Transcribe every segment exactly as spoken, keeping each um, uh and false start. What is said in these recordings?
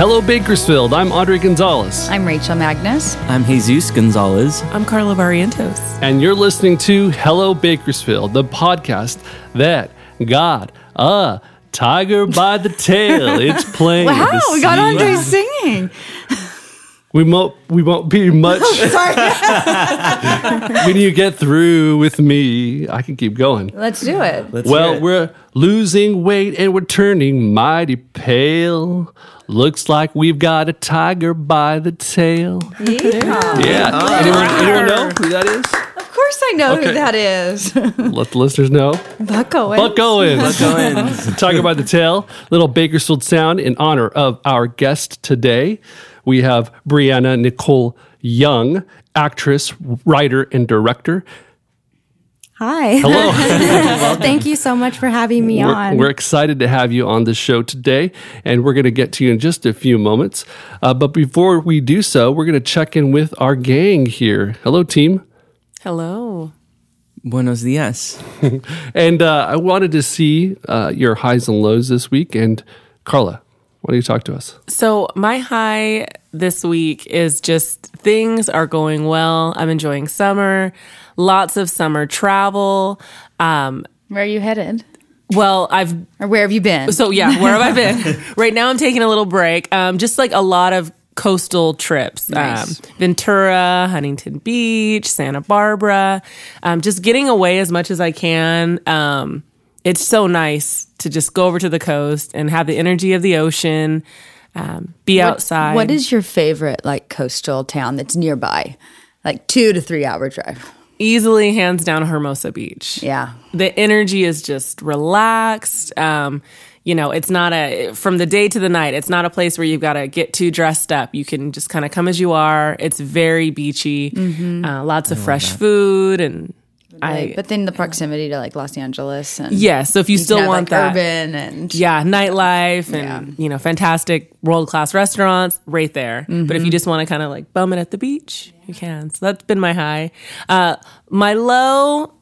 Hello, Bakersfield. I'm Audrey Gonzalez. I'm Rachel Magnus. I'm Jesus Gonzalez. I'm Carla Barrientos. And you're listening to Hello, Bakersfield, the podcast that got a tiger by the tail. It's playing. Wow, we got Andre singing. We won't, we won't be much. Oh, sorry. When you get through with me, I can keep going. Let's do it. Let's well, it. We're losing weight and we're turning mighty pale. Looks like we've got a tiger by the tail. Yeah. yeah. Oh. Anyone, anyone know who that is? Of course I know okay. who that is. Let the listeners know. Buck Owens. Buck Owens. Buck Owens. Tiger by the tail. Little Bakersfield sound in honor of our guest today. We have Brianna Nicole Young, actress, writer, and director. Hi. Hello. Thank you so much for having me we're, on. We're excited to have you on the show today, and we're going to get to you in just a few moments. Uh, but before we do so, we're going to check in with our gang here. Hello, team. Hello. Buenos dias. And uh, I wanted to see uh, your highs and lows this week. And Carla, why don't you talk to us? So my high this week is just things are going well. I'm enjoying summer, lots of summer travel. Um, where are you headed? Well, I've... Or where have you been? So yeah, where have I been? Right now I'm taking a little break. Um, just like a lot of coastal trips. Nice. Um, Ventura, Huntington Beach, Santa Barbara. Um, just getting away as much as I can. Um, it's so nice to just go over to the coast and have the energy of the ocean, um, be what, outside. What is your favorite like coastal town that's nearby? Like two to three hour drive. Easily, hands down, Hermosa Beach. Yeah. The energy is just relaxed. Um, you know, it's not a, from the day to the night, it's not a place where you've got to get too dressed up. You can just kind of come as you are. It's very beachy. Mm-hmm. Uh, lots I of fresh that. food and... Like, I, but then the proximity yeah. to like Los Angeles and yeah, so if you, you still want like that urban and yeah nightlife and yeah. you know fantastic world class restaurants right there. Mm-hmm. But if you just want to kind of like bum it at the beach, yeah. you can. So that's been my high. Uh, my low,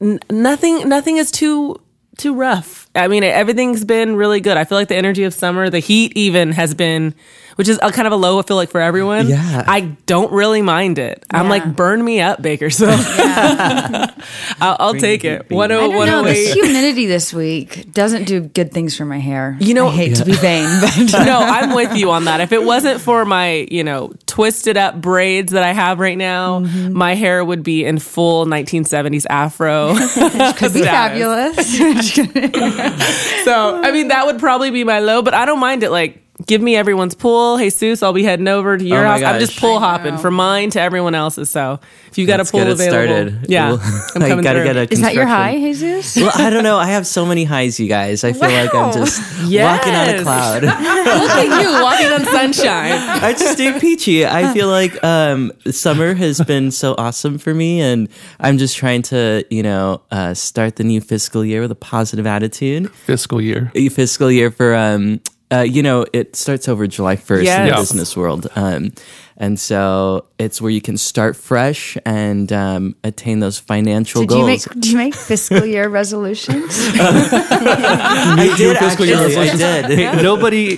n- nothing, nothing is too too rough. I mean, everything's been really good. I feel like the energy of summer, the heat even has been, which is a kind of a low, I feel like, for everyone. Yeah. I don't really mind it. Yeah. I'm like, burn me up, Bakersfield. Yeah. I'll, I'll take it. What a, I don't what know, a this humidity this week doesn't do good things for my hair. You know, I hate yeah. to be vain, but. No, I'm with you on that. If it wasn't for my, you know, twisted up braids that I have right now, mm-hmm. my hair would be in full nineteen seventies afro. Which could be fabulous. So, I mean, that would probably be my low, but I don't mind it. Like, give me everyone's pool. Jesus, I'll be heading over to your oh house. Gosh. I'm just pool hopping from mine to everyone else's. So if you got Let's a pool get it available, started. Yeah, we'll, I'm coming gotta through. Get a Is that your high, Jesus? Well, I don't know. I have so many highs, you guys. I feel wow. like I'm just yes. walking on a cloud. Look at you walking on sunshine. I just stay peachy. I feel like um, summer has been so awesome for me, and I'm just trying to, you know, uh, start the new fiscal year with a positive attitude. Fiscal year, fiscal year for. Um, Uh, you know, it starts over July first yes. in the yes. business world. Um, and so it's where you can start fresh and um, attain those financial so goals. Do you make, do you make fiscal year resolutions? um, I did actually. I did. Yeah. Nobody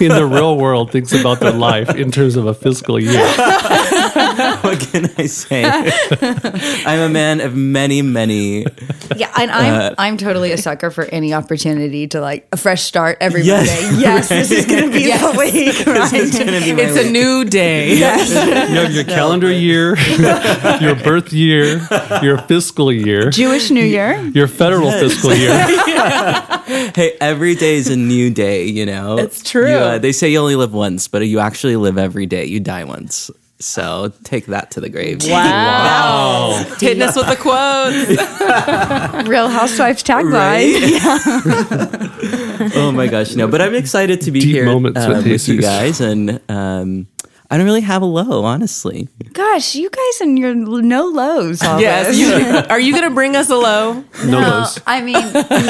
in the real world thinks about their life in terms of a fiscal year. What can I say? I'm a man of many, many. Yeah, and I'm uh, I'm totally a sucker for any opportunity to like a fresh start every yes, Monday. Yes, right. This is going to be yes. the week. Right? This is gonna be my it's week. A new day. Yes. You know, your calendar year, your birth year, your fiscal year, Jewish New Year, your federal yes. fiscal year. Yeah. Hey, every day is a new day. You know, it's true. You, uh, they say you only live once, but you actually live every day. You die once. So take that to the grave. Wow. wow. Hitting us with a quote. Real Housewives tagline. Right? Yeah. Oh my gosh, no. But I'm excited to be Deep here moments um, with, with you guys. And um, I don't really have a low, honestly. Gosh, you guys and your no lows. Yes. You, are you going to bring us a low? No, no lows. I mean,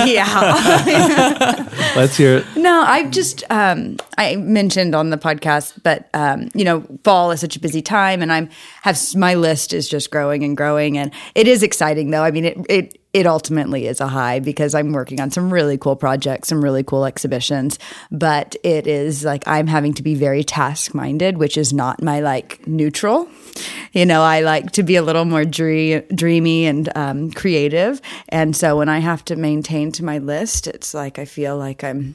yeah. Let's hear it. No, I just... Um, I mentioned on the podcast, but um, you know, fall is such a busy time, and I'm have my list is just growing and growing, and it is exciting though. I mean, it it it ultimately is a high because I'm working on some really cool projects, some really cool exhibitions, but it is like I'm having to be very task-minded, which is not my like neutral. You know, I like to be a little more dream, dreamy and um, creative. And so when I have to maintain to my list, it's like I feel like I'm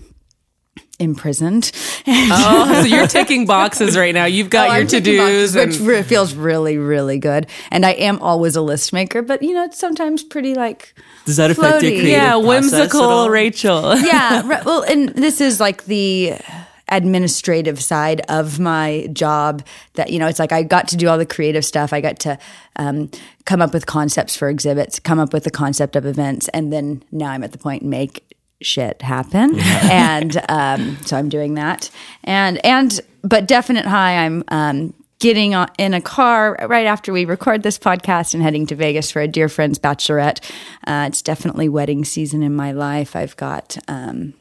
imprisoned. Oh, so you're ticking boxes right now. You've got oh, your to-dos. Boxes, and- which feels really, really good. And I am always a list maker, but, you know, it's sometimes pretty, like, does that affect floaty. Your creative yeah, whimsical, Rachel. Yeah, right, well, and this is, like, the administrative side of my job that, you know, it's like I got to do all the creative stuff. I got to um, come up with concepts for exhibits, come up with the concept of events, and then now I'm at the point make shit happen. Yeah. And um, so I'm doing that. And, and but definite high, I'm um, getting on, in a car right after we record this podcast and heading to Vegas for a dear friend's bachelorette. Uh, it's definitely wedding season in my life. I've got um,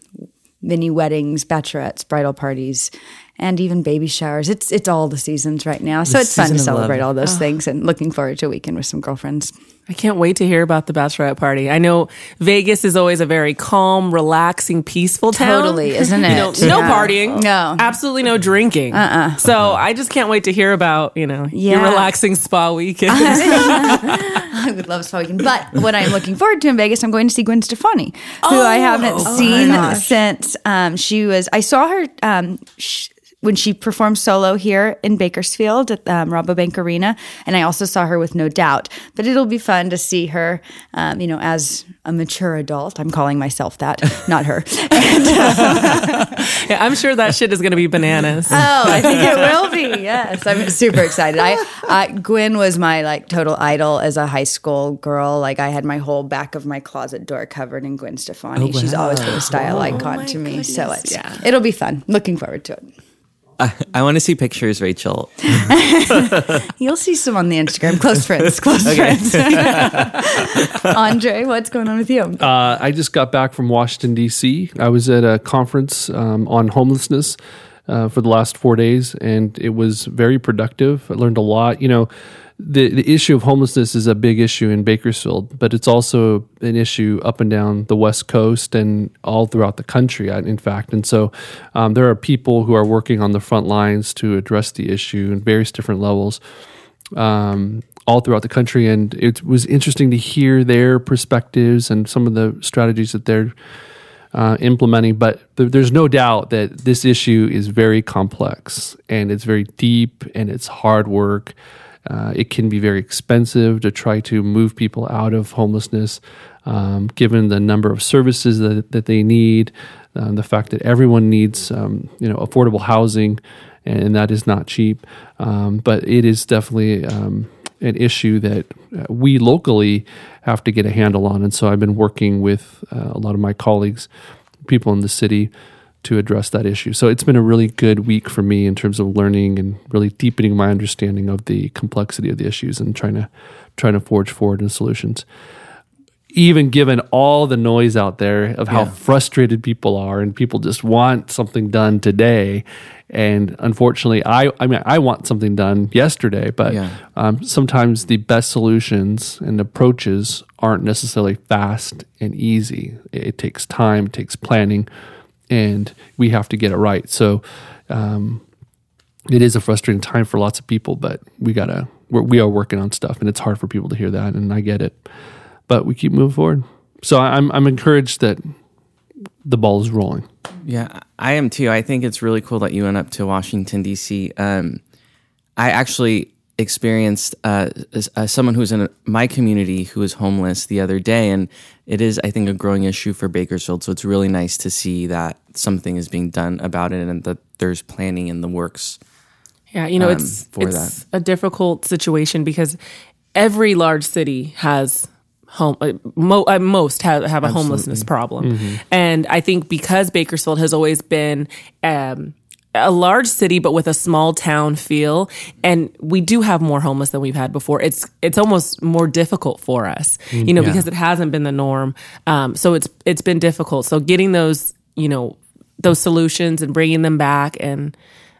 mini weddings, bachelorettes, bridal parties, and even baby showers. It's it's all the seasons right now. So the it's fun to celebrate all those oh. things and looking forward to a weekend with some girlfriends. I can't wait to hear about the bachelorette party. I know Vegas is always a very calm, relaxing, peaceful town. Totally, isn't it? You know, yeah. No partying. No. Absolutely no drinking. Uh-uh. So I just can't wait to hear about, you know, yeah. your relaxing spa weekend. I would love spa weekend. But what I'm looking forward to in Vegas, I'm going to see Gwen Stefani, oh, who I haven't oh seen since um, she was... I saw her... Um, sh- when she performed solo here in Bakersfield at um, Rabobank Arena, and I also saw her with No Doubt. But it'll be fun to see her, um, you know, as a mature adult. I'm calling myself that, not her. And, um, yeah, I'm sure that shit is going to be bananas. Oh, I think it will be. Yes, I'm super excited. I, I Gwen was my like total idol as a high school girl. Like I had my whole back of my closet door covered in Gwen Stefani. Oh, wow. She's always been a style oh, icon oh to me. Goodness. So it's yeah. it'll be fun. Looking forward to it. I, I want to see pictures, Rachel. You'll see some on the Instagram. Close friends, close okay. friends. Andre, what's going on with you? Uh, I just got back from Washington, D C I was at a conference um, on homelessness uh, for the last four days, and it was very productive. I learned a lot. You know, the, the issue of homelessness is a big issue in Bakersfield, but it's also an issue up and down the West Coast and all throughout the country, in fact. And so um, there are people who are working on the front lines to address the issue in various different levels um, all throughout the country. And it was interesting to hear their perspectives and some of the strategies that they're Uh, implementing, but th- there's no doubt that this issue is very complex and it's very deep and it's hard work. Uh, it can be very expensive to try to move people out of homelessness, um, given the number of services that, that they need, um, the fact that everyone needs um, you know, affordable housing, and that is not cheap. Um, but it is definitely um, an issue that we locally have to get a handle on. And so I've been working with uh, a lot of my colleagues, people in the city, to address that issue. So it's been a really good week for me in terms of learning and really deepening my understanding of the complexity of the issues and trying to trying to forge forward in solutions. Even given all the noise out there of how yeah. frustrated people are and people just want something done today. And unfortunately, I, I mean, I want something done yesterday, but yeah. um, sometimes the best solutions and approaches aren't necessarily fast and easy. It, it takes time, it takes planning, and we have to get it right. So um, it is a frustrating time for lots of people, but we gotta, we're, we are working on stuff, and it's hard for people to hear that, and I get it. But we keep moving forward. So I'm I'm encouraged that the ball is rolling. Yeah, I am too. I think it's really cool that you went up to Washington, D C. Um, I actually experienced uh, uh, someone who's in my community who is homeless the other day. And it is, I think, a growing issue for Bakersfield. So it's really nice to see that something is being done about it and that there's planning in the works. Yeah, you know, um, it's, for it's that. a difficult situation because every large city has... Home, uh, mo- uh, most have, have a Absolutely. homelessness problem. Mm-hmm. And I think because Bakersfield has always been um, a large city, but with a small town feel, and we do have more homeless than we've had before, it's it's almost more difficult for us, you know, yeah. because it hasn't been the norm. Um, so it's it's been difficult. So getting those, you know, those solutions and bringing them back and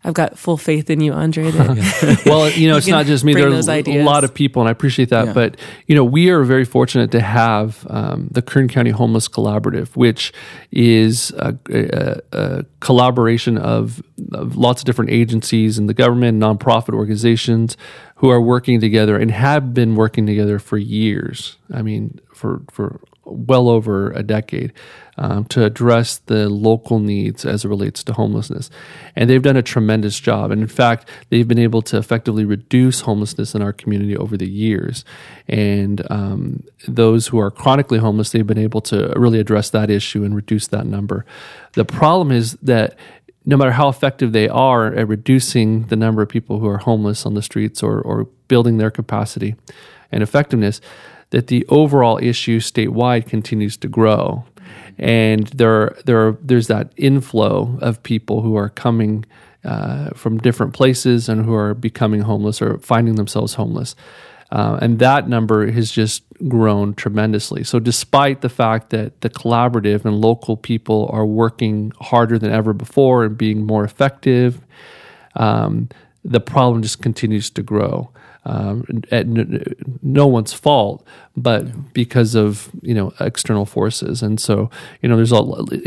I've got full faith in you, Andre. That well, you know, it's you not just me. There are a lot of people, and I appreciate that. Yeah. But, you know, we are very fortunate to have um, the Kern County Homeless Collaborative, which is a, a, a collaboration of, of lots of different agencies and the government, nonprofit organizations who are working together and have been working together for years. I mean, for for well over a decade, um, to address the local needs as it relates to homelessness. And they've done a tremendous job. And in fact, they've been able to effectively reduce homelessness in our community over the years. And um, those who are chronically homeless, they've been able to really address that issue and reduce that number. The problem is that no matter how effective they are at reducing the number of people who are homeless on the streets or, or building their capacity and effectiveness, that the overall issue statewide continues to grow, and there, there, there's that inflow of people who are coming uh, from different places and who are becoming homeless or finding themselves homeless, uh, and that number has just grown tremendously. So, despite the fact that the collaborative and local people are working harder than ever before and being more effective, um, the problem just continues to grow. Um, at no one's fault, but because of, you know, external forces. And so, you know, there's a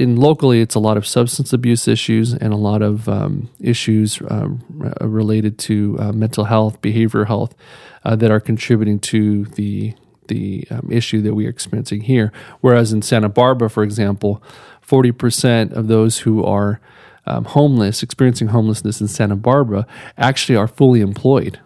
in locally, it's a lot of substance abuse issues and a lot of um, issues uh, related to uh, mental health, behavioral health uh, that are contributing to the the um, issue that we are experiencing here. Whereas in Santa Barbara, for example, forty percent of those who are um, homeless, experiencing homelessness in Santa Barbara, actually are fully employed.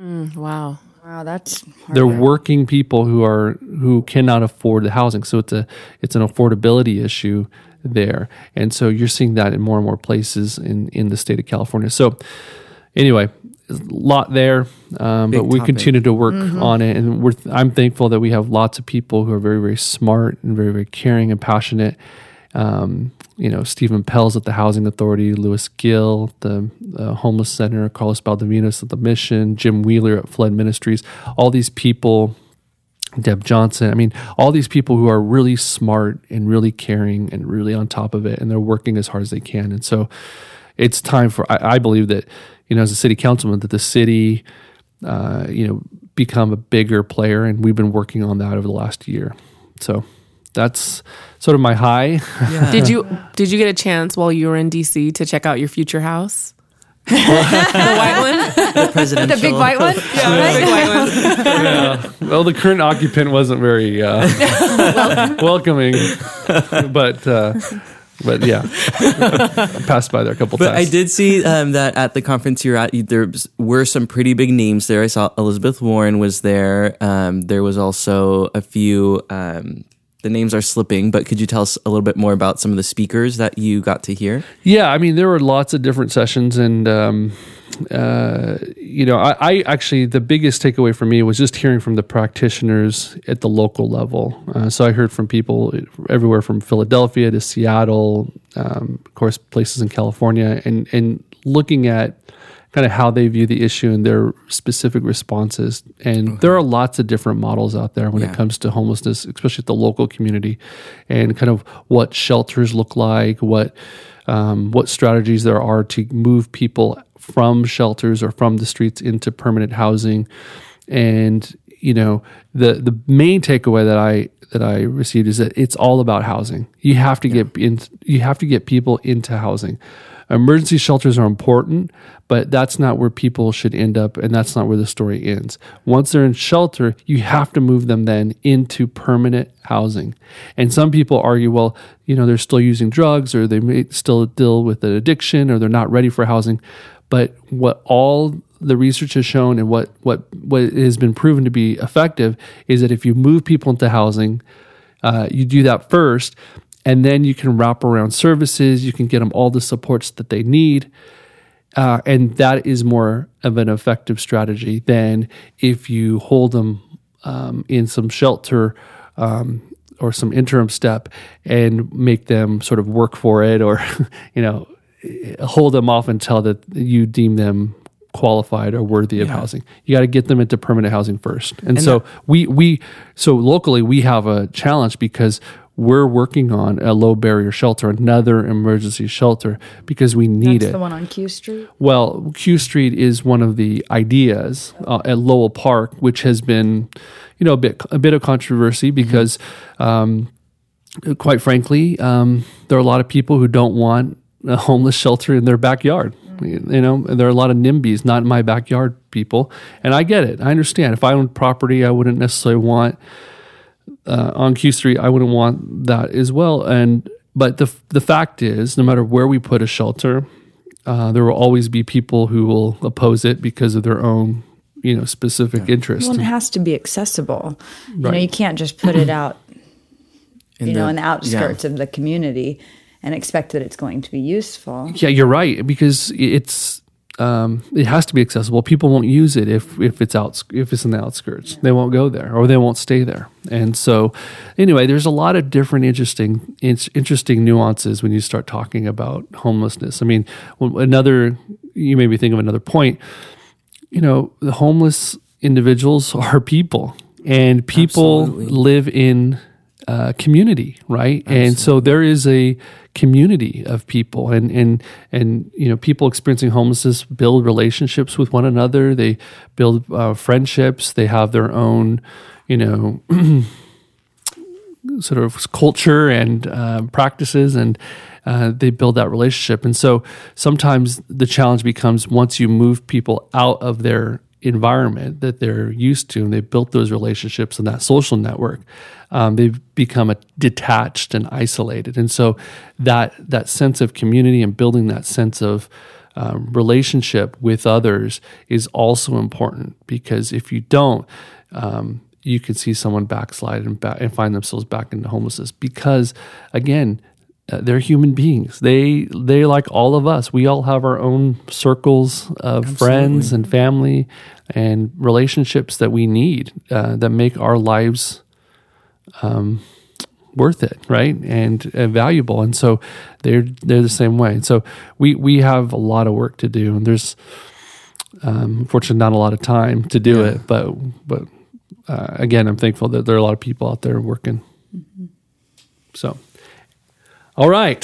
Mm, wow. Wow, that's hard. They're working people who are who cannot afford the housing. So it's a it's an affordability issue there. And so you're seeing that in more and more places in, in the state of California. So anyway, a lot there, um, but we topic. continue to work mm-hmm. on it. And we're I'm thankful that we have lots of people who are very, very smart and very, very caring and passionate. Um, you know, Stephen Pell's at the Housing Authority, Lewis Gill, the uh, Homeless Center, Carlos Baldovinos at the Mission, Jim Wheeler at Flood Ministries, all these people, Deb Johnson, I mean, all these people who are really smart and really caring and really on top of it, and they're working as hard as they can. And so it's time for, I, I believe that, you know, as a city councilman, that the city, uh, you know, become a bigger player, and we've been working on that over the last year. So that's sort of my high. Yeah. Did you did you get a chance while you were in D C to check out your future house? Well, the white one? The presidential. The big white one? Yeah, yeah. The big white one. Yeah. Well, the current occupant wasn't very uh, welcoming, but... Uh, But yeah, I passed by there a couple but times. But I did see um, that at the conference you're at, there were some pretty big names there. I saw Elizabeth Warren was there. Um, there was also a few, um, the names are slipping, but could you tell us a little bit more about some of the speakers that you got to hear? Yeah, I mean, there were lots of different sessions. And, um, uh, you know, I, I actually, the biggest takeaway for me was just hearing from the practitioners at the local level. Uh, so I heard from people everywhere from Philadelphia to Seattle, um, of course, places in California, and, and looking at kind of how they view the issue and their specific responses. And okay. there are lots of different models out there when yeah. it comes to homelessness, especially at the local community, and kind of what shelters look like, what um, what strategies there are to move people from shelters or from the streets into permanent housing. And, you know, the the main takeaway that I that I received is that it's all about housing. You have to yeah. get in, you have to get people into housing. Emergency shelters are important, but that's not where people should end up, and that's not where the story ends. Once they're in shelter, you have to move them then into permanent housing. And some people argue, well, you know, they're still using drugs, or they may still deal with an addiction, or they're not ready for housing. But what all the research has shown, and what what, what has been proven to be effective, is that if you move people into housing, uh, you do that first, and then you can wrap around services, you can get them all the supports that they need, uh, and that is more of an effective strategy than if you hold them um, in some shelter um, or some interim step and make them sort of work for it, or, you know, hold them off until that you deem them qualified or worthy yeah. of housing. You got to get them into permanent housing first. And, and so that- we we so locally we have a challenge because we're working on a low barrier shelter, another emergency shelter, because we need That's it. That's the one on Q Street? Well, Q Street is one of the ideas uh, at Lowell Park, which has been, you know, a bit a bit of controversy because, mm-hmm. um, quite frankly, um, there are a lot of people who don't want a homeless shelter in their backyard. Mm-hmm. You know, there are a lot of NIMBYs, not in my backyard people. And I get it. I understand. If I owned property, I wouldn't necessarily want... Uh, on Q Street, I wouldn't want that as well. And but the the fact is, no matter where we put a shelter, uh, there will always be people who will oppose it because of their own, you know, specific yeah. interest. Well, it has to be accessible. Right. You know, you can't just put it out, in you the, know, in the outskirts yeah. of the community and expect that it's going to be useful. Yeah, you're right, because it's um, it has to be accessible. People won't use it if, if it's out if it's in the outskirts. Yeah. They won't go there or they won't stay there. And so, anyway, there's a lot of different interesting interesting nuances when you start talking about homelessness. I mean, another you made me think of another point. You know, the homeless individuals are people, and people Absolutely. live in uh, community, right? Absolutely. And so there is a community of people, and and and you know, people experiencing homelessness build relationships with one another. They build uh, friendships. They have their own, you know, sort of culture and uh, practices, and uh, they build that relationship. And so sometimes the challenge becomes once you move people out of their environment that they're used to, and they've built those relationships and that social network, um, they've become a detached and isolated. And so that that sense of community and building that sense of um, relationship with others is also important, because if you don't, um, you can see someone backslide and, back, and find themselves back into homelessness, because again, Uh, they're human beings. They they like all of us. We all have our own circles of Absolutely. friends and family and relationships that we need uh, that make our lives um, worth it, right? And uh, valuable. And so they're they're the same way. And so we we have a lot of work to do, and there's um, unfortunately not a lot of time to do yeah. it. But but uh, again, I'm thankful that there are a lot of people out there working. Mm-hmm. So. All right.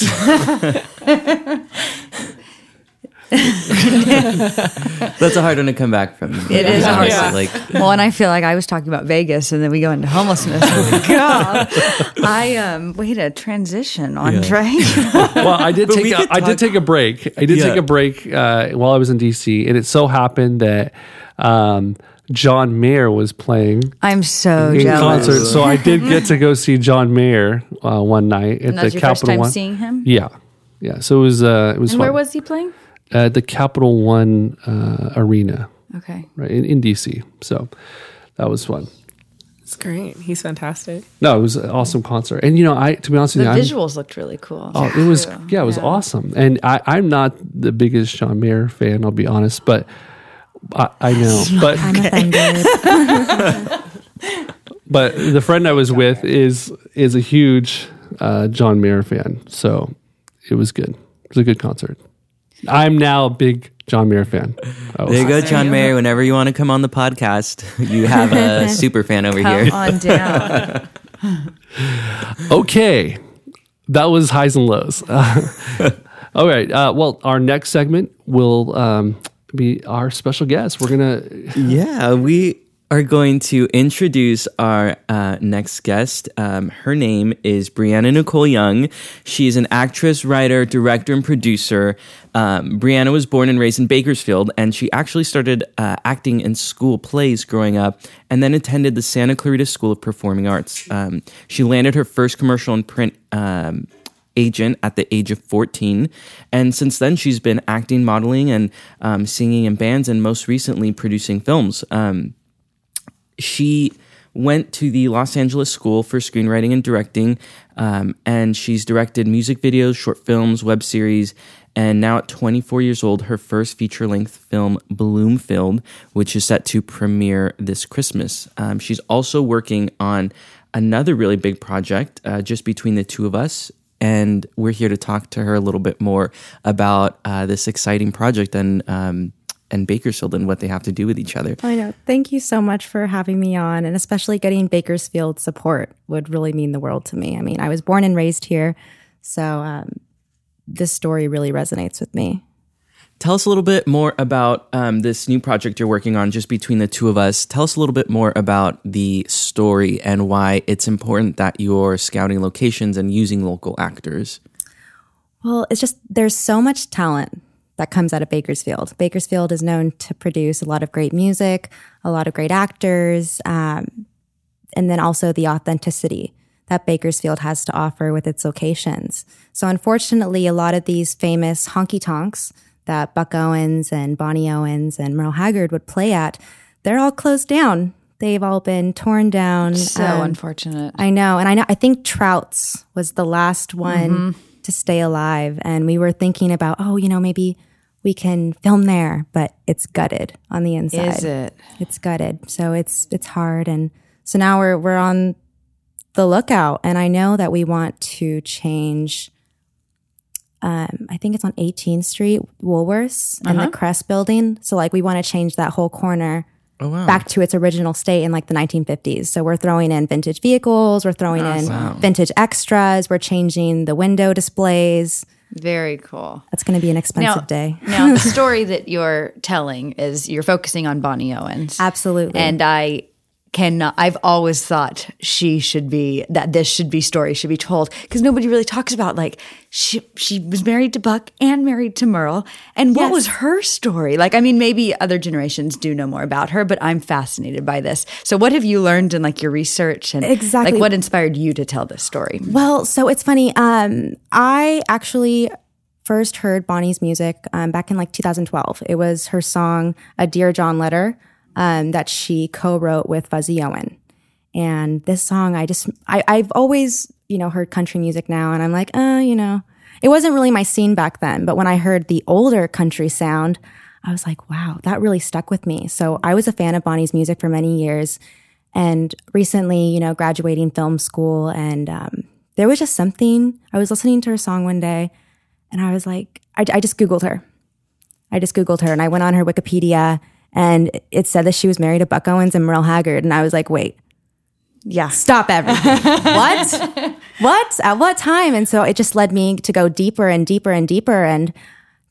That's a hard one to come back from. It is hard. Yeah. Like, well, and I feel like I was talking about Vegas, and then we go into homelessness. God, I um, we had a transition, Andre. Yeah. Well, I did take a, I did take a break. I did yeah. take a break uh, while I was in D C, and it so happened that. Um, John Mayer was playing. I'm so in jealous. Concert, so I did get to go see John Mayer uh, one night at and the Capitol One. That was your first time One. Seeing him? Yeah, yeah. So it was. Uh, it was. And fun. Where was he playing? At uh, the Capitol One uh, Arena. Okay. Right in, in D C. So that was fun. It's great. He's fantastic. No, it was an awesome concert. And, you know, I to be honest with you... The visuals I'm, looked really cool. Oh, it was, yeah, it was yeah. awesome. And I, I'm not the biggest John Mayer fan, I'll be honest, but... I, I know, but okay. But the friend I was with is is a huge uh, John Mayer fan, so it was good. It was a good concert. I'm now a big John Mayer fan. Oh. There you go, John Mayer. Whenever you want to come on the podcast, you have a super fan over come here. Come on down. Okay, that was highs and lows. All right. Uh, well, our next segment will. Um, be our special guest. We're gonna yeah we are going to introduce our uh next guest. Um her name is Brianna Nicole Young. She is an actress, writer, director, and producer. um Brianna was born and raised in Bakersfield, and she actually started uh, acting in school plays growing up, and then attended the Santa Clarita School of Performing Arts. Um she landed her first commercial and print um agent at the age of fourteen, and since then she's been acting, modeling, and um, singing in bands, and most recently producing films. Um, she went to the Los Angeles School for Screenwriting and Directing, um, and she's directed music videos, short films, web series, and now at twenty-four years old, her first feature-length film, Bloomfield, which is set to premiere this Christmas. Um, she's also working on another really big project, uh, Just Between the Two of Us, and we're here to talk to her a little bit more about uh, this exciting project and um, and Bakersfield and what they have to do with each other. I know. Thank you so much for having me on, and especially getting Bakersfield support would really mean the world to me. I mean, I was born and raised here, so um, this story really resonates with me. Tell us a little bit more about um, this new project you're working on, Just Between the Two of Us. Tell us a little bit more about the story and why it's important that you're scouting locations and using local actors. Well, it's just there's so much talent that comes out of Bakersfield. Bakersfield is known to produce a lot of great music, a lot of great actors, um, and then also the authenticity that Bakersfield has to offer with its locations. So unfortunately, a lot of these famous honky-tonks that Buck Owens and Bonnie Owens and Merle Haggard would play at, they're all closed down. They've all been torn down. So um, unfortunate. I know. And I know. I think Trout's was the last one mm-hmm. to stay alive. And we were thinking about, oh, you know, maybe we can film there, but it's gutted on the inside. Is it? It's gutted. So it's it's hard. And so now we're we're on the lookout. And I know that we want to change... Um, I think it's on eighteenth Street, Woolworths, and uh-huh. the Crest Building. So, like, we want to change that whole corner oh, wow. back to its original state in, like, the nineteen fifties. So we're throwing in vintage vehicles. We're throwing oh, in wow. vintage extras. We're changing the window displays. Very cool. That's going to be an expensive now, day. Now, the story that you're telling is you're focusing on Bonnie Owens. Absolutely. And I... Cannot, I've always thought she should be, that this should be, story should be told, because nobody really talks about, like, she she was married to Buck and married to Merle, and what yes. was her story? Like, I mean, maybe other generations do know more about her, but I'm fascinated by this. So what have you learned in, like, your research, and exactly. like, what inspired you to tell this story? Well, so it's funny. Um, I actually first heard Bonnie's music um, back in, like, two thousand twelve. It was her song, A Dear John Letter. Um, that she co-wrote with Fuzzy Owen. And this song, I just, I, I've always, you know, heard country music now, and I'm like, oh, uh, you know, it wasn't really my scene back then. But when I heard the older country sound, I was like, wow, that really stuck with me. So I was a fan of Bonnie's music for many years. And recently, you know, graduating film school, and um, there was just something, I was listening to her song one day, and I was like, I, I just Googled her. I just Googled her, and I went on her Wikipedia, and it said that she was married to Buck Owens and Merle Haggard. And I was like, wait, yeah, stop everything. What? What? At what time? And so it just led me to go deeper and deeper and deeper. And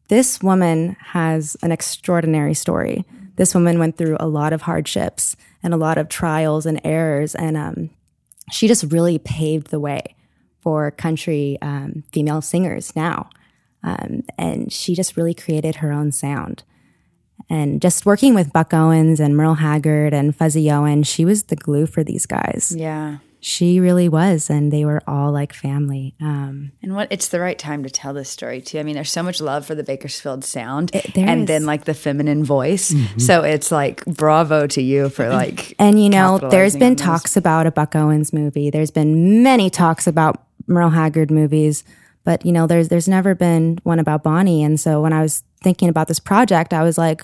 this woman has an extraordinary story. This woman went through a lot of hardships and a lot of trials and errors. And um, she just really paved the way for country um, female singers now. Um, and she just really created her own sound. And just working with Buck Owens and Merle Haggard and Fuzzy Owen, she was the glue for these guys. Yeah. She really was, and they were all like family. Um, and what it's the right time to tell this story, too. I mean, there's so much love for the Bakersfield sound it, and is. Then, like, the feminine voice. Mm-hmm. So it's, like, bravo to you for, like, and, you know, there's been talks about a Buck Owens movie. There's been many talks about Merle Haggard movies. But, you know, there's there's never been one about Bonnie. And so when I was thinking about this project, I was like,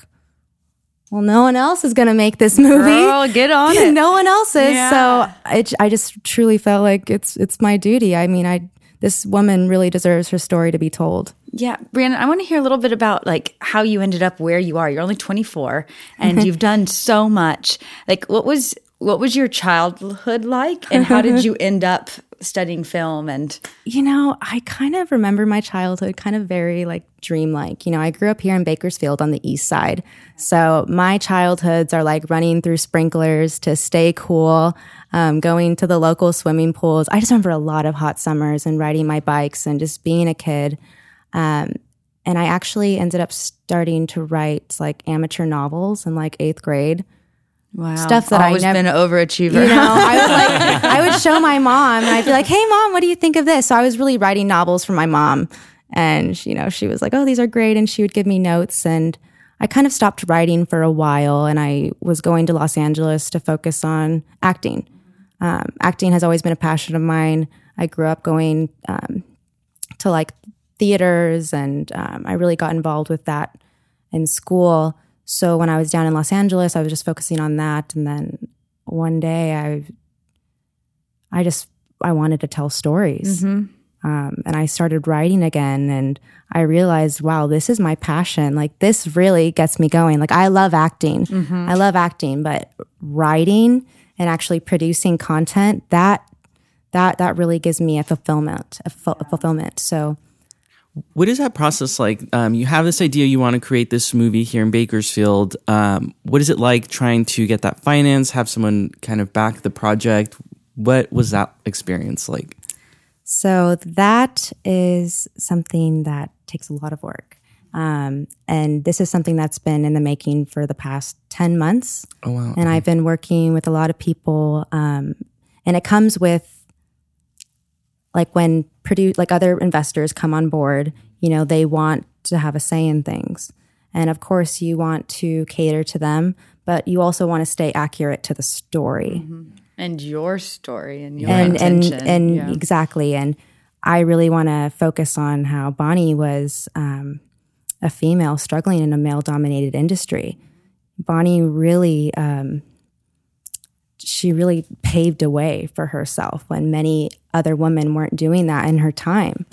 well, no one else is going to make this movie. Girl, get on it. No one else is. Yeah. So it, I just truly felt like it's it's my duty. I mean, I this woman really deserves her story to be told. Yeah. Brianna, I want to hear a little bit about, like, how you ended up where you are. You're only twenty-four, and you've done so much. Like, what was what was your childhood like, and how did you end up studying film? And, you know, I kind of remember my childhood kind of very, like, dreamlike. You know, I grew up here in Bakersfield on the east side. So my childhoods are like running through sprinklers to stay cool, um, going to the local swimming pools. I just remember a lot of hot summers and riding my bikes and just being a kid. Um, and I actually ended up starting to write, like, amateur novels in, like, eighth grade. Wow. Stuff that I've always I nev- been an overachiever. You know, I was like, I would show my mom, and I'd be like, hey, mom, what do you think of this? So I was really writing novels for my mom. And, she, you know, she was like, oh, these are great. And she would give me notes. And I kind of stopped writing for a while. And I was going to Los Angeles to focus on acting. Um, acting has always been a passion of mine. I grew up going um, to, like, theaters, and um, I really got involved with that in school. So when I was down in Los Angeles, I was just focusing on that. And then one day I I just, I wanted to tell stories. Mm-hmm. Um, and I started writing again, and I realized, wow, this is my passion. Like, this really gets me going. Like, I love acting. Mm-hmm. I love acting, but writing and actually producing content, that that that really gives me a fulfillment, a, fu- a fulfillment. So what is that process like? Um, you have this idea, you want to create this movie here in Bakersfield. Um, what is it like trying to get that finance, have someone kind of back the project? What was that experience like? So that is something that takes a lot of work. Um, and this is something that's been in the making for the past ten months. Oh, wow. And I've been working with a lot of people. Um, and it comes with, like, when produ- like other investors come on board, you know, they want to have a say in things. And of course, you want to cater to them, but you also want to stay accurate to the story. Mm-hmm. And your story and your and, intention. And, and yeah. Exactly. And I really want to focus on how Bonnie was um, a female struggling in a male-dominated industry. Bonnie really, um, she really paved a way for herself when many other women weren't doing that in her time.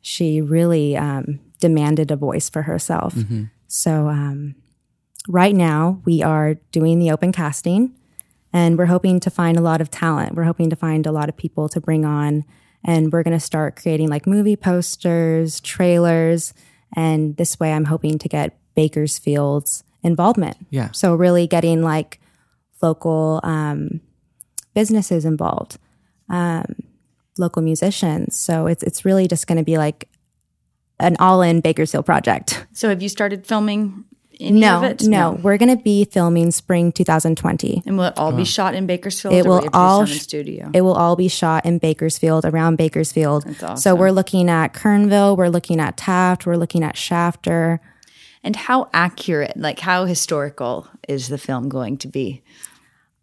She really um, demanded a voice for herself. Mm-hmm. So um, right now we are doing the open casting. And we're hoping to find a lot of talent. We're hoping to find a lot of people to bring on. And we're going to start creating, like, movie posters, trailers. And this way I'm hoping to get Bakersfield's involvement. Yeah. So really getting, like, local um, businesses involved, um, local musicians. So it's it's really just going to be like an all-in Bakersfield project. So have you started filming? Any no, of it? no, no. We're going to be filming spring two thousand twenty, and will it all oh. be shot in Bakersfield? It or will all sh- in studio. It will all be shot in Bakersfield, around Bakersfield. That's awesome. So we're looking at Kernville, we're looking at Taft, we're looking at Shafter. And how accurate, like how historical, is the film going to be?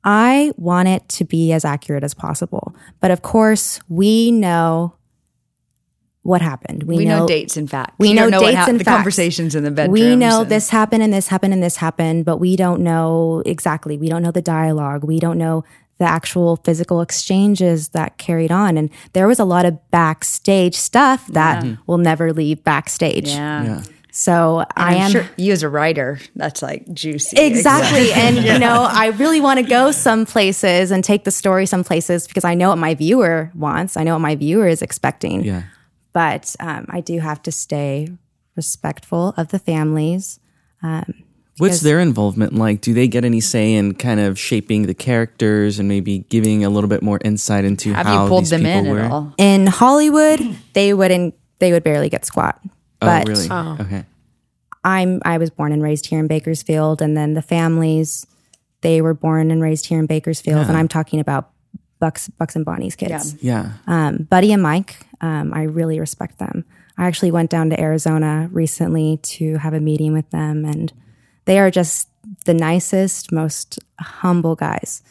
I want it to be as accurate as possible, but of course, we know. What happened? We, we know, know dates and facts. We, we know, know dates ha- and the facts. Conversations in the bedroom. We know and- this happened and this happened and this happened, but we don't know exactly. We don't know the dialogue. We don't know the actual physical exchanges that carried on. And there was a lot of backstage stuff that yeah. will never leave backstage. Yeah. yeah. So and I am sure you as a writer, that's like juicy. Exactly. exactly. And yeah. you know, I really want to go some places and take the story some places because I know what my viewer wants. I know what my viewer is expecting. Yeah. But um, I do have to stay respectful of the families. Um, What's their involvement like? Do they get any say in kind of shaping the characters and maybe giving a little bit more insight into how these people were? Have you pulled them in at all? In Hollywood, they wouldn't. They would barely get squat. But oh, really? Oh. Okay. I'm. I was born and raised here in Bakersfield, and then the families, they were born and raised here in Bakersfield, yeah. and I'm talking about Buck's, Buck's and Bonnie's kids. Yeah. yeah. Um, Buddy and Mike. Um, I really respect them. I actually went down to Arizona recently to have a meeting with them, and they are just the nicest, most humble guys.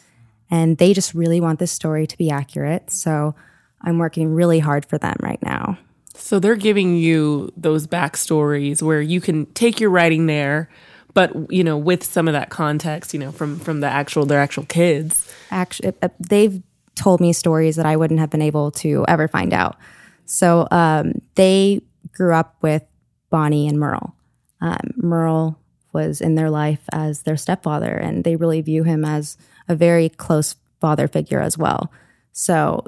And they just really want this story to be accurate. So I'm working really hard for them right now. So they're giving you those backstories where you can take your writing there, but, you know, with some of that context, you know, from, from the actual, their actual kids. Actually, they've told me stories that I wouldn't have been able to ever find out. So um, they grew up with Bonnie and Merle. Um, Merle was in their life as their stepfather, and they really view him as a very close father figure as well. So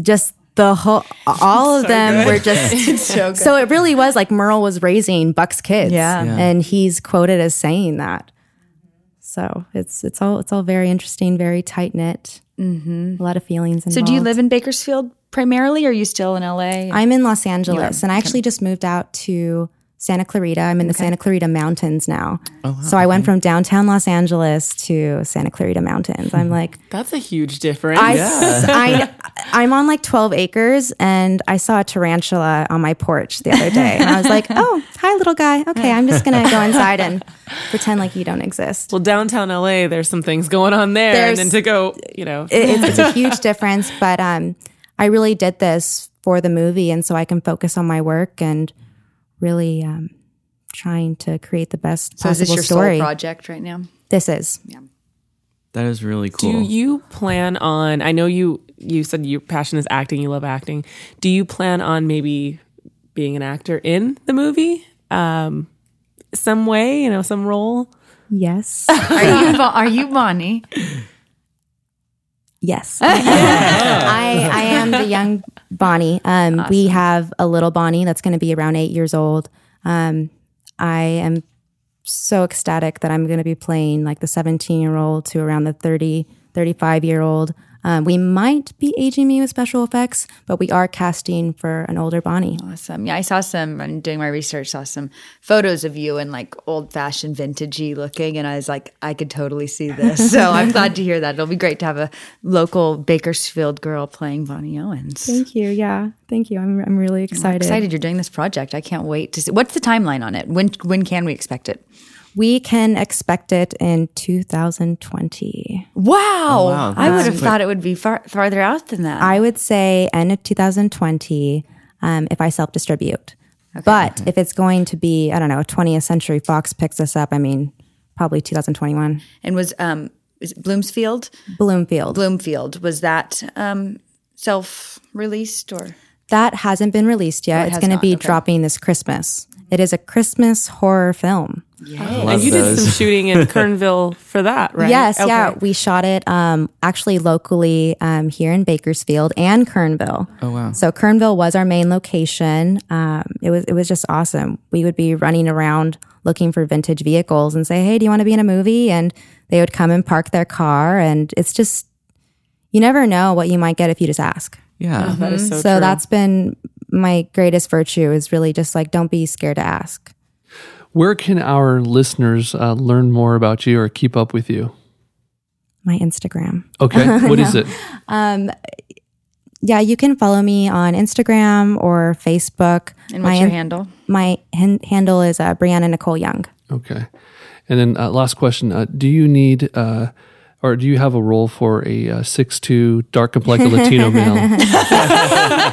just the whole, all of so them good. Were just, so, good. So it really was like Merle was raising Buck's kids. Yeah. yeah. And he's quoted as saying that. So it's, it's all, it's all very interesting, very tight knit. Mm-hmm. A lot of feelings involved. So do you live in Bakersfield primarily, or are you still in L A? I'm in Los Angeles, and I actually okay. just moved out to Santa Clarita. I'm in the okay. Santa Clarita Mountains now. Oh, wow. So I went from downtown Los Angeles to Santa Clarita Mountains. I'm like... That's a huge difference. I, yeah. I, I'm on like twelve acres, and I saw a tarantula on my porch the other day. And I was like, oh, hi, little guy. Okay, I'm just going to go inside and pretend like you don't exist. Well, downtown L A, there's some things going on there. There's, and then to go, you know... It, it's, it's a huge difference, but um, I really did this for the movie, and so I can focus on my work and... really um, trying to create the best so possible story. So is this your story. Sole project right now? This is. Yeah. That is really cool. Do you plan on, I know you, you said your passion is acting, you love acting. Do you plan on maybe being an actor in the movie? Um, some way, you know, some role? Yes. Are you, are you Bonnie? Yes. Yeah. I, I am the young Bonnie. Um, awesome. We have a little Bonnie that's going to be around eight years old. Um, I am so ecstatic that I'm going to be playing like the seventeen year old to around the thirty, thirty-five year old. Um, we might be aging me with special effects, but we are casting for an older Bonnie. Awesome. Yeah, I saw some, I'm doing my research, saw some photos of you and like old fashioned vintagey looking. And I was like, I could totally see this. So I'm glad to hear that. It'll be great to have a local Bakersfield girl playing Bonnie Owens. Thank you. Yeah. Thank you. I'm I'm really excited. I'm excited you're doing this project. I can't wait to see. What's the timeline on it? When when can we expect it? We can expect it in two thousand twenty. Wow. Oh, wow. I would have thought it would be far, farther out than that. I would say end of two thousand twenty um, if I self-distribute. Okay. But okay. If it's going to be, I don't know, twentieth Century Fox picks us up, I mean, probably twenty twenty-one. And was um, is it Bloomfield? Bloomfield. Bloomfield. Was that um, self-released or? That hasn't been released yet. Oh, it it's going to be okay. dropping this Christmas. It is a Christmas horror film. Yes. And you those. did some shooting in Kernville for that, right? Yes, okay. yeah. We shot it um, actually locally um, here in Bakersfield and Kernville. Oh, wow. So Kernville was our main location. Um, it was it was just awesome. We would be running around looking for vintage vehicles and say, hey, do you want to be in a movie? And they would come and park their car. And it's just, you never know what you might get if you just ask. Yeah. Mm-hmm. That is so, so true. That's been my greatest virtue is really just like, don't be scared to ask. Where can our listeners uh, learn more about you or keep up with you? My Instagram. Okay. What no. is it? Um, yeah, you can follow me on Instagram or Facebook. And what's my, your handle? My hen- handle is uh, Brianna Nicole Young. Okay. And then uh, last question. Uh, do you need... Uh, Or do you have a role for a uh, six foot two, dark-complexed Latino male?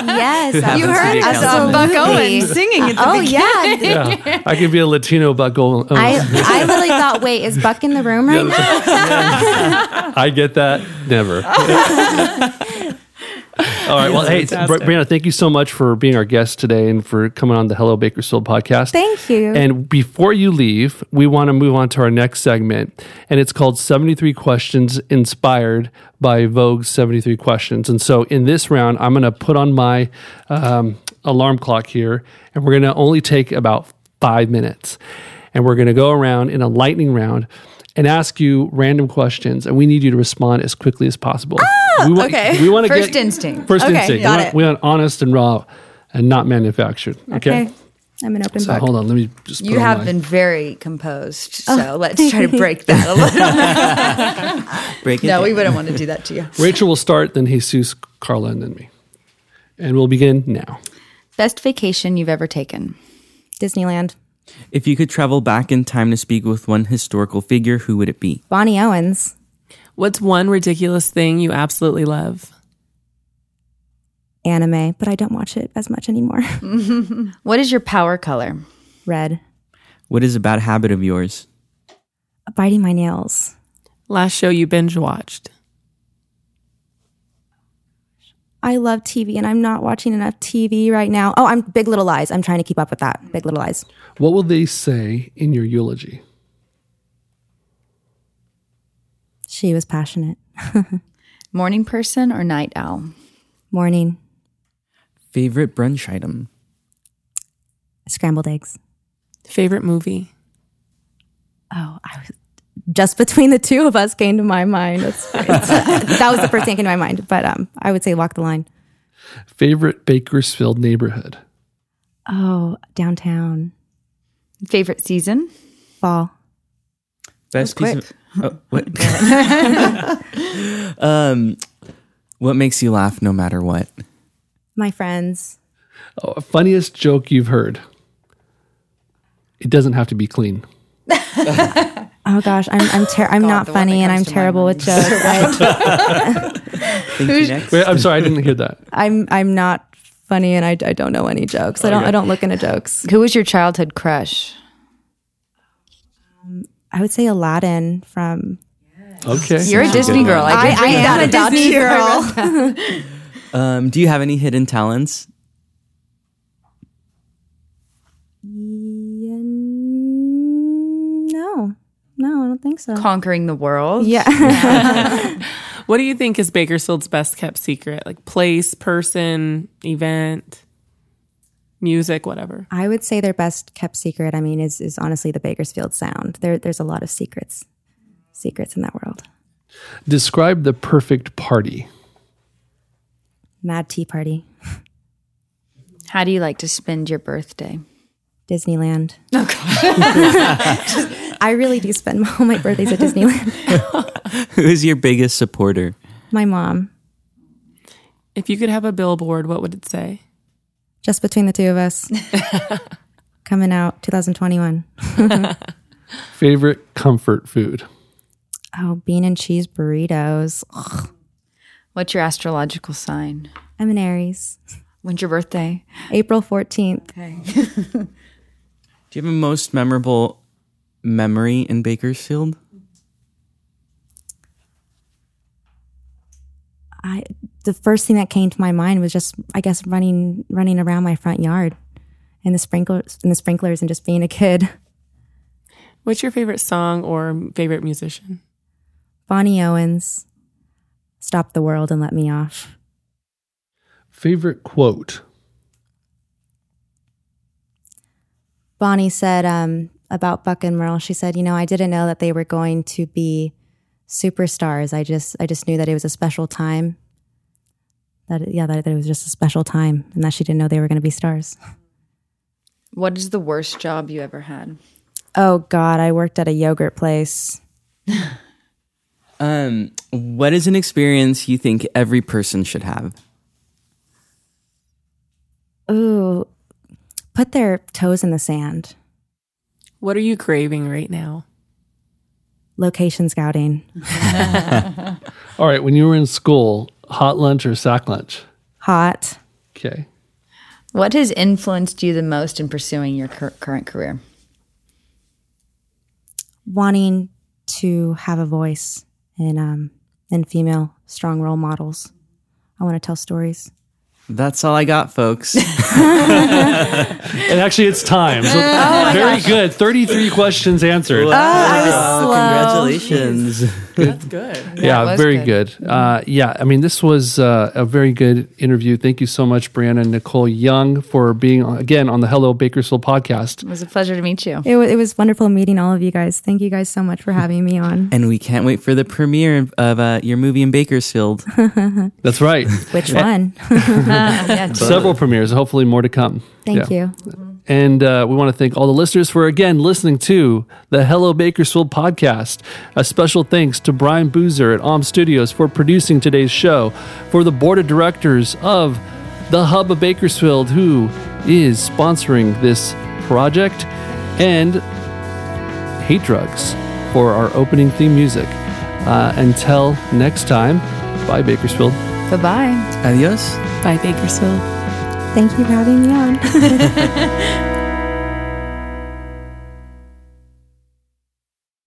Yes. You heard us on Buck Owens singing at the oh, beginning. Yeah. yeah. I could be a Latino Buck Owens. I, I really thought, wait, is Buck in the room right now? I get that. Never. All right. Well, hey, Brianna, thank you so much for being our guest today and for coming on the Hello Bakersfield podcast. Thank you. And before you leave, we want to move on to our next segment, and it's called seventy-three Questions Inspired by Vogue's seventy-three Questions. And so in this round, I'm going to put on my um, alarm clock here, and we're going to only take about five minutes. And we're going to go around in a lightning round and ask you random questions, and we need you to respond as quickly as possible. Ah, we want, okay. We want to first get, instinct. First okay, instinct. Got we, want, it. we want honest and raw and not manufactured. Okay. okay. I'm an open so book. Hold on. Let me just You have been very composed, so oh. let's try to break that a little. break it no, down. We wouldn't want to do that to you. Rachel will start, then Jesus, Carla, and then me. And we'll begin now. Best vacation you've ever taken? Disneyland. If you could travel back in time to speak with one historical figure, who would it be? Bonnie Owens. What's one ridiculous thing you absolutely love? Anime, but I don't watch it as much anymore. What is your power color? Red. What is a bad habit of yours? Biting my nails. Last show you binge watched? I love T V, and I'm not watching enough T V right now. Oh, I'm Big Little Lies. I'm trying to keep up with that. Big Little Lies. What will they say in your eulogy? She was passionate. Morning person or night owl? Morning. Favorite brunch item? Scrambled eggs. Favorite movie? Oh, I was... Just Between the Two of Us came to my mind. It's, it's, that was the first thing that came to my mind. But um, I would say Walk the Line. Favorite Bakersfield neighborhood? Oh, downtown. Favorite season? Fall. Best piece of, oh, what? um, what makes you laugh no matter what? My friends. Oh, funniest joke you've heard? It doesn't have to be clean. Oh gosh, I'm I'm ter- I'm God, not funny and I'm terrible with jokes. Wait, I'm sorry, I didn't hear that. I'm I'm not funny and I, I don't know any jokes. I don't okay. I don't look into jokes. Who was your childhood crush? Um, I would say Aladdin from Okay. You're a Disney girl. I, I, I am a Disney girl. um, do you have any hidden talents? No. No, I don't think so. Conquering the world? Yeah. yeah. What do you think is Bakersfield's best kept secret? Like place, person, event, music, whatever. I would say their best kept secret, I mean, is is honestly the Bakersfield sound. There, there's a lot of secrets. Secrets in that world. Describe the perfect party. Mad Tea Party. How do you like to spend your birthday? Disneyland. Oh, God. I really do spend all my birthdays at Disneyland. Who is your biggest supporter? My mom. If you could have a billboard, what would it say? Just Between the Two of Us. Coming out twenty twenty-one. Favorite comfort food? Oh, bean and cheese burritos. Ugh. What's your astrological sign? I'm an Aries. When's your birthday? April fourteenth. Okay. Do you have a most memorable memory in Bakersfield? I the first thing that came to my mind was just, I guess, running running around my front yard in the sprinklers in the sprinklers and just being a kid. What's your favorite song or favorite musician? Bonnie Owens, Stop the World and Let Me Off. Favorite quote? Bonnie said um, about Buck and Merle, she said, you know, I didn't know that they were going to be superstars. I just I just knew that it was a special time. That Yeah, that, that it was just a special time and that she didn't know they were going to be stars. What is the worst job you ever had? Oh, God, I worked at a yogurt place. um, what is an experience you think every person should have? Ooh, put their toes in the sand. What are you craving right now? Location scouting. All right, when you were in school, hot lunch or sack lunch? Hot. Okay. What has influenced you the most in pursuing your cur- current career? Wanting to have a voice in um in female strong role models. I want to tell stories. That's all I got, folks. And actually, it's time. So oh very gosh. Good. thirty-three questions answered. Wow. Oh, I was slow. Congratulations. That's good. Yeah, yeah very good. good. Uh, yeah, I mean, this was uh, a very good interview. Thank you so much, Brianna Nicole Young, for being, on, again, on the Hello Bakersfield podcast. It was a pleasure to meet you. It was, it was wonderful meeting all of you guys. Thank you guys so much for having me on. And we can't wait for the premiere of uh, your movie in Bakersfield. That's right. Which one? Uh, yeah, several premieres, hopefully more to come. Thank yeah. you. And uh, we want to thank all the listeners for, again, listening to the Hello Bakersfield podcast. A special thanks to Brian Boozer at O M Studios for producing today's show, for the board of directors of the Hub of Bakersfield, who is sponsoring this project, and Hate Drugs for our opening theme music. Uh, until next time, bye, Bakersfield. Bye-bye. Adios. Bye, Bakersfield. Thank you for having me on.